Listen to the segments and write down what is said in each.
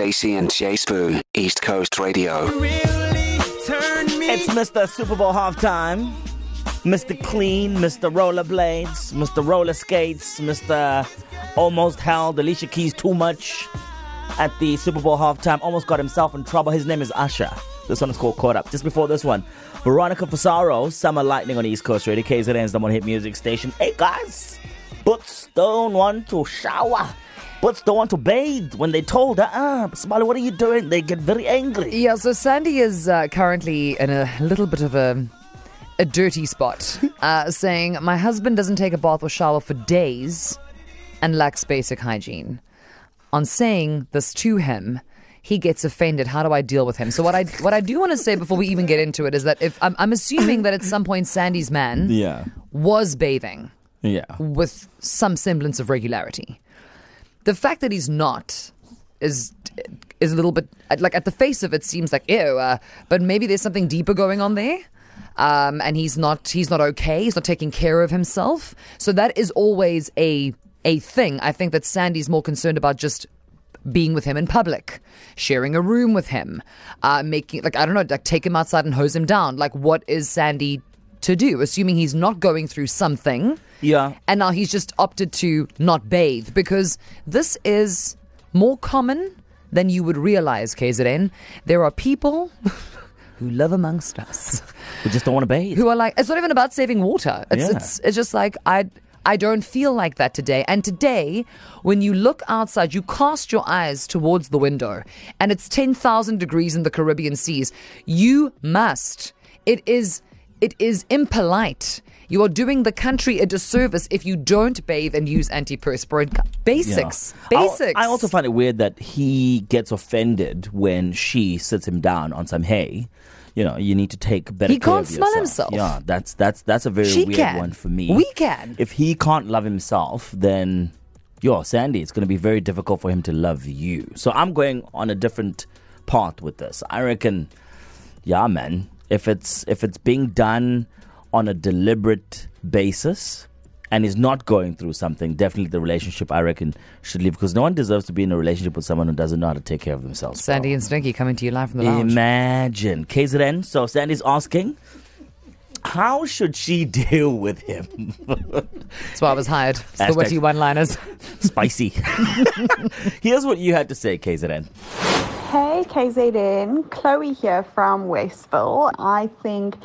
Stacey and J Sbu, East Coast Radio. It's Mr. Super Bowl halftime, Mr. Clean, Mr. Rollerblades, Mr. Roller Skates, Mr. Almost Held, Alicia Keys, Too Much at the Super Bowl halftime. Almost got himself in trouble. His name is Usher. This one is called Caught Up. Just before this one, Veronica Fusaro, Summer Lightning on East Coast Radio. KZNS, the one hit music station. Hey guys, boots don't want to shower. Boots don't want to bathe. When they told her, Smiley, what are you doing? They get very angry. Yeah, so Sandy is currently in a little bit of a dirty spot, saying, my husband doesn't take a bath or shower for days and lacks basic hygiene. On saying this to him, he gets offended. How do I deal with him? So what I do want to say before we even get into it is that if I'm assuming that at some point Sandy's man was bathing with some semblance of regularity. The fact that he's not is a little bit, like, at the face of it seems like, ew, but maybe there's something deeper going on there. And he's not okay. He's not taking care of himself. So that is always a thing. I think that Sandy's more concerned about just being with him in public, sharing a room with him, making, like, I don't know, like, take him outside and hose him down. Like, what is Sandy to do? Assuming he's not going through something. Yeah. And now he's just opted to not bathe, because this is more common than you would realize, KZN. There are people who live amongst us who just don't want to bathe. Who are like, it's not even about saving water. It's just like, I don't feel like that today. And today, when you look outside, you cast your eyes towards the window, and it's 10,000 degrees in the Caribbean seas. You must. It is impolite. You are doing the country a disservice if you don't bathe and use antiperspirant. Basics. I also find it weird that he gets offended when she sits him down on some hay. You know, you need to take better care of yourself. He can't smell himself. Yeah, that's a very weird one for me. We can. If he can't love himself, then, yo, Sandy, it's going to be very difficult for him to love you. So I'm going on a different path with this. I reckon, yeah, man, if it's being done on a deliberate basis and is not going through something, definitely the relationship, I reckon, should leave, because no one deserves to be in a relationship with someone who doesn't know how to take care of themselves. Sandy and Stinky coming to you live from the lounge. Imagine. KZN, so Sandy's asking, how should she deal with him? That's why I was hired. It's the witty one-liners. Spicy. Here's what you had to say, KZN. Hey, KZN. Chloe here from Westville. I think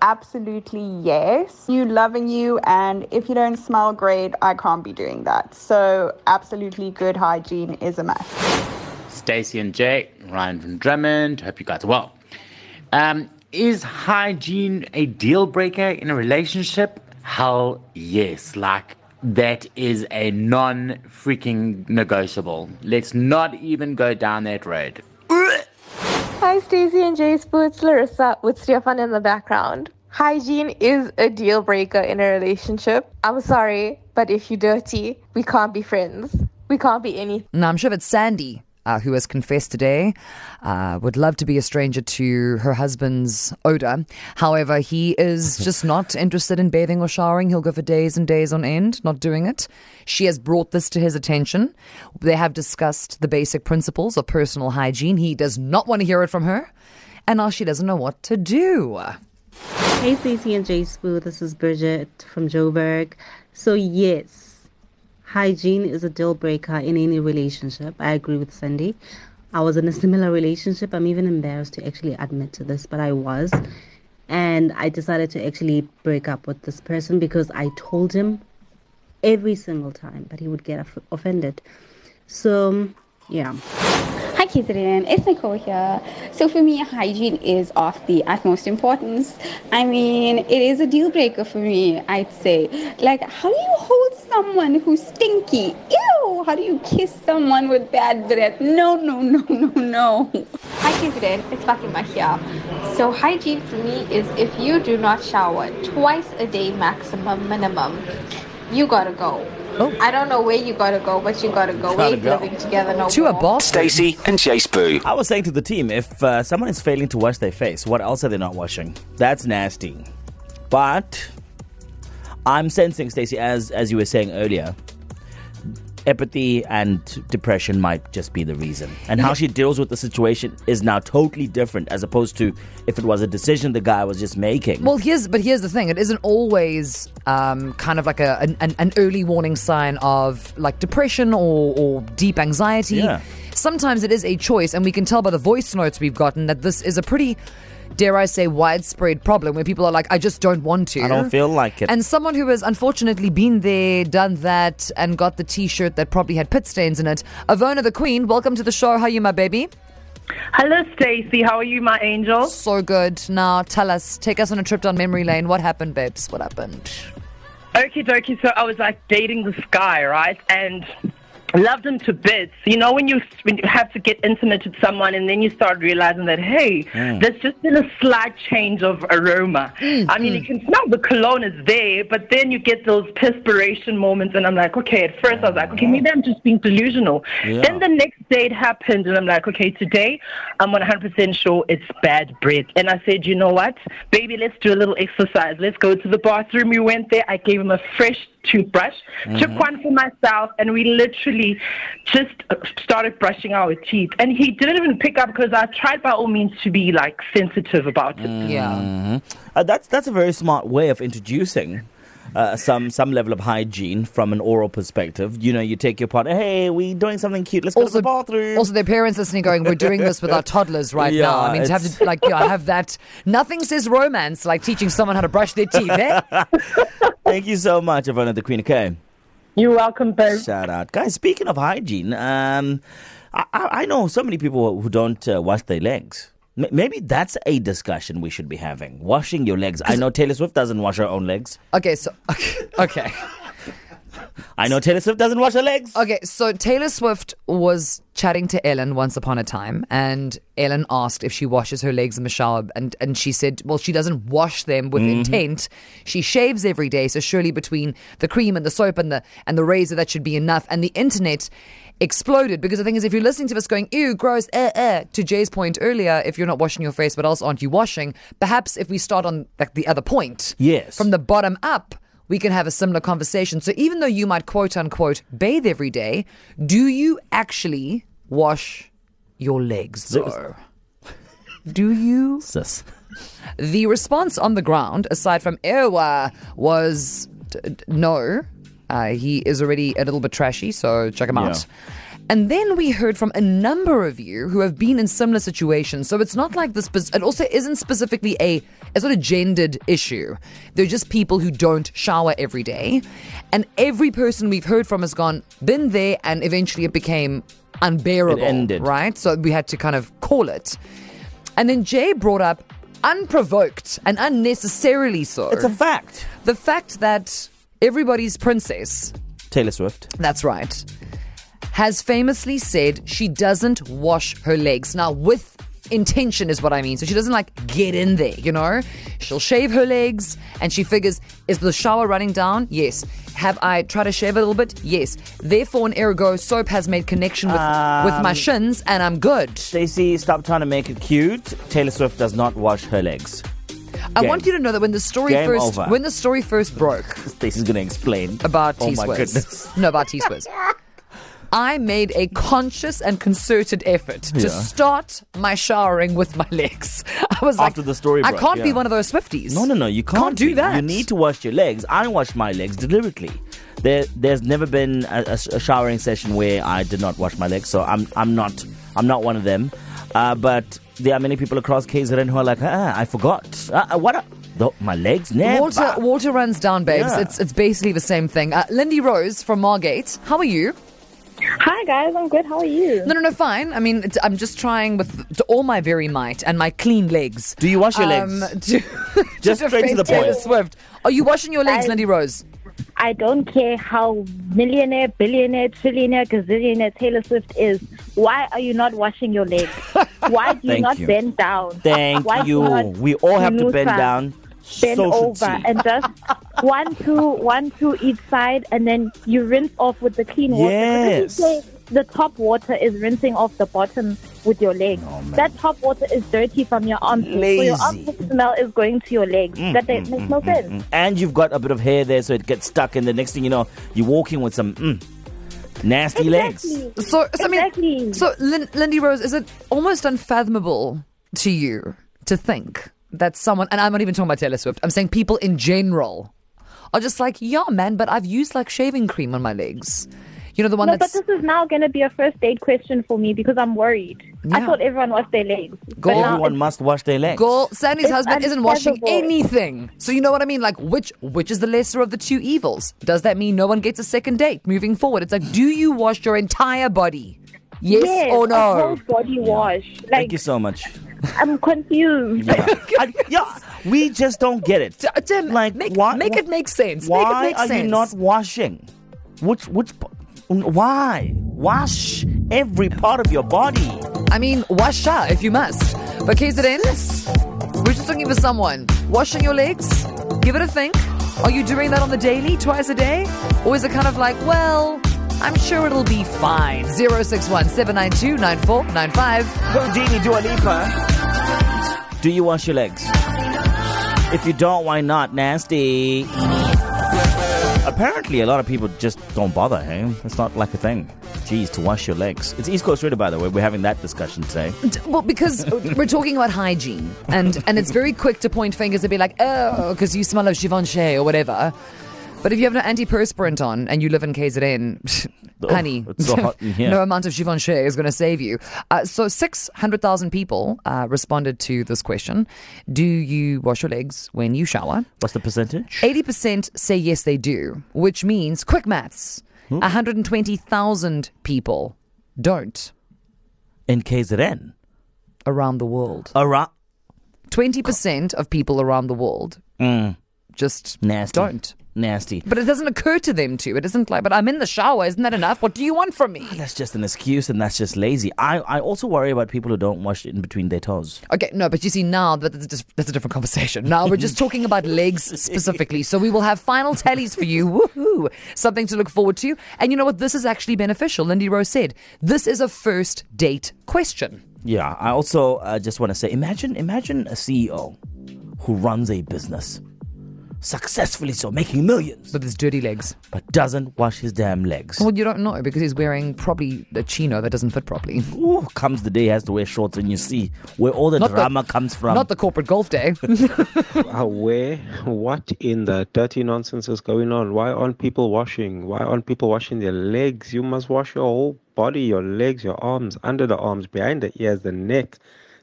absolutely yes. You loving you, and if you don't smell great, I can't be doing that. So absolutely good hygiene is a must. Stacey and Jay, Ryan from Drummond. Hope you guys are well. Is hygiene a deal breaker in a relationship? Hell yes. Like, that is a non-freaking negotiable. Let's not even go down that road. Hi, Stacey and J Sbu. It's Larissa with Stefan in the background. Hygiene is a deal breaker in a relationship. I'm sorry, but if you're dirty, we can't be friends. We can't be anything. Now, I'm sure that Sandy, who has confessed today, would love to be a stranger to her husband's odor. However, he is just not interested in bathing or showering. He'll go for days and days on end, not doing it. She has brought this to his attention. They have discussed the basic principles of personal hygiene. He does not want to hear it from her, and now she doesn't know what to do. Hey, Stacey and J Sbu, this is Bridget from Joburg. So, yes. Hygiene is a deal breaker in any relationship. I agree with Sandy. I was in a similar relationship. I'm even embarrassed to actually admit to this, but I was. And I decided to actually break up with this person because I told him every single time, but he would get offended. So, yeah. Hi, KZN. It's Nicole here. So for me, hygiene is of the utmost importance. I mean, it is a deal breaker for me, I'd say. Like, how do you hold someone who's stinky? Ew! How do you kiss someone with bad breath? No. Hi, KZN. It's Fatima here. So hygiene for me is if you do not shower twice a day minimum, you gotta go. Oh. I don't know where you gotta go, but you gotta go. We're living together, no to more. A boss. Stacey and J Sbu. I was saying to the team, if someone is failing to wash their face, what else are they not washing? That's nasty. But I'm sensing, Stacey, as you were saying earlier, Apathy and depression might just be the reason. And how she deals with the situation is now totally different as opposed to if it was a decision the guy was just making. Well, here's the thing. It isn't always kind of like an early warning sign of like depression or deep anxiety. Yeah. Sometimes it is a choice, and we can tell by the voice notes we've gotten that this is a pretty, dare I say, widespread problem where people are like, I just don't want to. I don't feel like it. And someone who has unfortunately been there, done that, and got the T-shirt that probably had pit stains in it. Ivana the Queen, welcome to the show. How are you, my baby? Hello, Stacey. How are you, my angel? So good. Now, tell us. Take us on a trip down memory lane. What happened, babes? What happened? Okie dokie. So I was like dating this guy, right? And loved him to bits. You know, when you have to get intimate with someone and then you start realizing that, hey, there's just been a slight change of aroma. Mm-hmm. I mean, you can smell the cologne is there, but then you get those perspiration moments and I'm like, okay, at first I was like, okay, maybe I'm just being delusional. Yeah. Then the next day it happened and I'm like, okay, today I'm 100% sure it's bad breath. And I said, you know what, baby, let's do a little exercise. Let's go to the bathroom. We went there. I gave him a fresh toothbrush, took one for myself, and we literally just started brushing our teeth. And he didn't even pick up because I tried by all means to be like sensitive about it. Yeah, that's a very smart way of introducing some level of hygiene from an oral perspective. You know, you take your partner, hey, we're doing something cute, let's go to the bathroom. Also, their parents listening going, we're doing this with our toddlers now. I mean, to have to have that. Nothing says romance like teaching someone how to brush their teeth, eh? Thank you so much, Ivana the Queen. Okay. You're welcome, babe. Shout out. Guys, speaking of hygiene, I know so many people who don't wash their legs. Maybe that's a discussion we should be having. Washing your legs. I know Taylor Swift doesn't wash her own legs. Okay. I know Taylor Swift doesn't wash her legs. Okay, so Taylor Swift was chatting to Ellen once upon a time, and Ellen asked if she washes her legs in the shower, and she said, well, she doesn't wash them with intent. She shaves every day, so surely between the cream and the soap and the razor, that should be enough. And the internet exploded, because the thing is, if you're listening to this going, ew, gross, to Jay's point earlier, if you're not washing your face, what else aren't you washing? Perhaps if we start on like the other point, yes, from the bottom up, we can have a similar conversation. So even though you might quote unquote bathe every day, do you actually wash your legs though? Do you? Sis. The response on the ground, aside from ewa, was no. He is already a little bit trashy, so check him out. And then we heard from a number of you who have been in similar situations. So it's not like this. It also isn't specifically a sort of gendered issue. They're just people who don't shower every day. And every person we've heard from has gone, been there, and eventually it became unbearable. It ended. Right? So we had to kind of call it. And then Jay brought up, unprovoked and unnecessarily so, it's a fact. The fact that everybody's princess, Taylor Swift. That's right. Has famously said she doesn't wash her legs. Now, with intention is what I mean. So she doesn't like get in there, you know. She'll shave her legs and she figures, is the shower running down? Yes. Have I tried to shave a little bit? Yes. Therefore, an ergo soap has made connection with my shins and I'm good. Stacey, stop trying to make it cute. Taylor Swift does not wash her legs. I want you to know that when the story first broke, Stacey's going to explain about T-Swiss. Oh my goodness! No, about T-Swiss. I made a conscious and concerted effort to start my showering with my legs. I was after the story broke, I can't be one of those Swifties. No, you can't do that. You need to wash your legs. I wash my legs deliberately. There's never been a showering session where I did not wash my legs, so I'm not one of them. But there are many people across KZN who are like, I forgot. My legs never. Water runs down, babes. Yeah. It's basically the same thing. Lindy Rose from Margate, how are you? Hi guys, I'm good. How are you? No, fine. I mean, I'm just trying with all my very might and my clean legs. Do you wash your legs? Just straight to the point. Taylor Swift. Are you washing your legs, Lindy Rose? I don't care how millionaire, billionaire, trillionaire, gazillionaire Taylor Swift is. Why are you not washing your legs? Why do you not bend down? We all have to bend down. Bend over and just one, two each side, and then you rinse off with the clean water. Yes. The top water is rinsing off the bottom with your legs. Oh, that top water is dirty from your armpits. Lazy. So your armpit smell is going to your legs. That makes no sense. And you've got a bit of hair there, so it gets stuck, and the next thing you know, you're walking with some nasty legs. So Lindy Rose, is it almost unfathomable to you to think that someone, and I'm not even talking about Taylor Swift, I'm saying people in general are just like, yeah, man, but I've used like shaving cream on my legs. You know, the one that's... But this is now going to be a first aid question for me because I'm worried. Yeah. I thought everyone washed their legs. Everyone must wash their legs. Sandy's husband isn't washing anything. So you know what I mean? Like, which is the lesser of the two evils? Does that mean no one gets a second date moving forward? It's like, do you wash your entire body? Yes or no? A whole body wash. Like, thank you so much. I'm confused. Yeah. We just don't get it. Tim, like, make it make sense. Why are you not washing? Which... Why? Wash every part of your body. I mean, wash up if you must. But KZNS, we're just looking for someone. Washing your legs? Give it a think. Are you doing that on the daily, twice a day? Or is it kind of like, well, I'm sure it'll be fine. 061-792-9495. Houdini, Dua Lipa. Do you wash your legs? If you don't, why not? Nasty. Apparently, a lot of people just don't bother, hey? It's not like a thing. Geez, to wash your legs. It's East Coast Radio, by the way. We're having that discussion today. Well, because we're talking about hygiene. And it's very quick to point fingers and be like, oh, because you smell of Givenchy or whatever. But if you have no antiperspirant on and you live in KZN, honey, it's so hot in here. No amount of Givenchy is going to save you. So 600,000 people responded to this question. Do you wash your legs when you shower? What's the percentage? 80% say yes, they do, which means, quick maths, 120,000 people don't. In KZN? Around the world. 20% of people around the world just don't. Nasty. But it doesn't occur to them to. It isn't like, but I'm in the shower. Isn't that enough? What do you want from me? That's just an excuse and that's just lazy. I also worry about people who don't wash in between their toes. Okay, no, but you see now, that's a different conversation. Now we're just talking about legs specifically. So we will have final tallies for you. Woohoo! Something to look forward to. And you know what? This is actually beneficial. Lindy Rose said, this is a first date question. Yeah, I also just want to say, imagine a CEO who runs a business. Successfully so, making millions. But there's dirty legs. But doesn't wash his damn legs. Well, you don't know because he's wearing probably a chino that doesn't fit properly. Ooh, comes the day he has to wear shorts and you see where all the drama comes from. Not the corporate golf day. What in the dirty nonsense is going on? Why aren't people washing? Why aren't people washing their legs? You must wash your whole body, your legs, your arms, under the arms, behind the ears, the neck,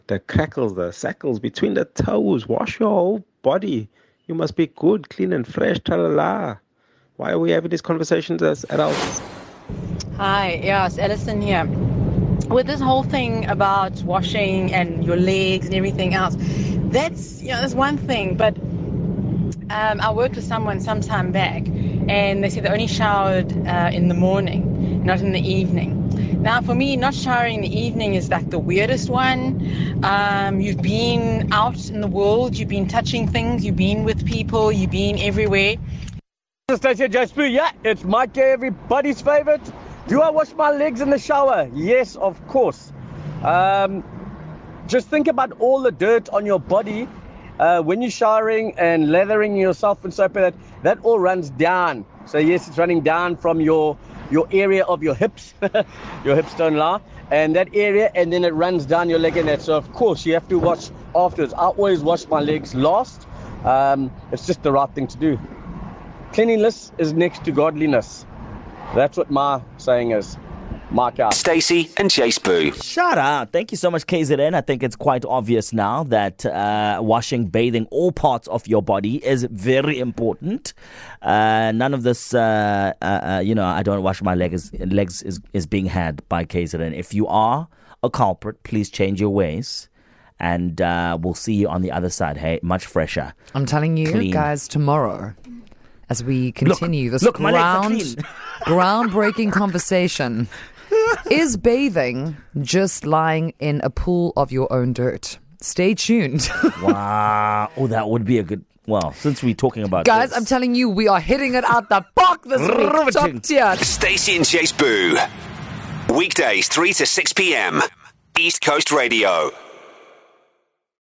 the crackles, the sackles, between the toes. Wash your whole body. You must be good, clean and fresh, ta-la-la. Why are we having these conversations as adults? Hi, yes, Alison here. With this whole thing about washing and your legs and everything else, that's one thing. But I worked with someone some time back and they said they only showered in the morning, not in the evening. Now, for me, not showering in the evening is like the weirdest one. You've been out in the world, you've been touching things, you've been with people, you've been everywhere. This is Stacey, J Sbu. Yeah, it's Mike, everybody's favorite. Do I wash my legs in the shower? Yes, of course. Just think about all the dirt on your body when you're showering and lathering yourself and soap. That all runs down. So yes, it's running down from your area of your hips, your hips don't lie, and that area, and then it runs down your leg and that. So of course you have to wash afterwards. I always wash my legs last. It's just the right thing to do. Cleanliness is next to godliness. That's what my saying is. Mark out. Stacey and J Sbu. Shout out. Thank you so much, KZN. I think it's quite obvious now that washing, bathing all parts of your body is very important. None of this, I don't wash my legs is being had by KZN. If you are a culprit, please change your ways. And we'll see you on the other side. Hey, much fresher. I'm telling you, clean. Guys, tomorrow, as we continue groundbreaking conversation. Is bathing just lying in a pool of your own dirt? Stay tuned. Wow. Oh, that would be a good... Well, since we're talking about guys, this. I'm telling you, we are hitting it out the park this week. Top tier. Stacey and J Sbu. Weekdays, 3 to 6 p.m. East Coast Radio.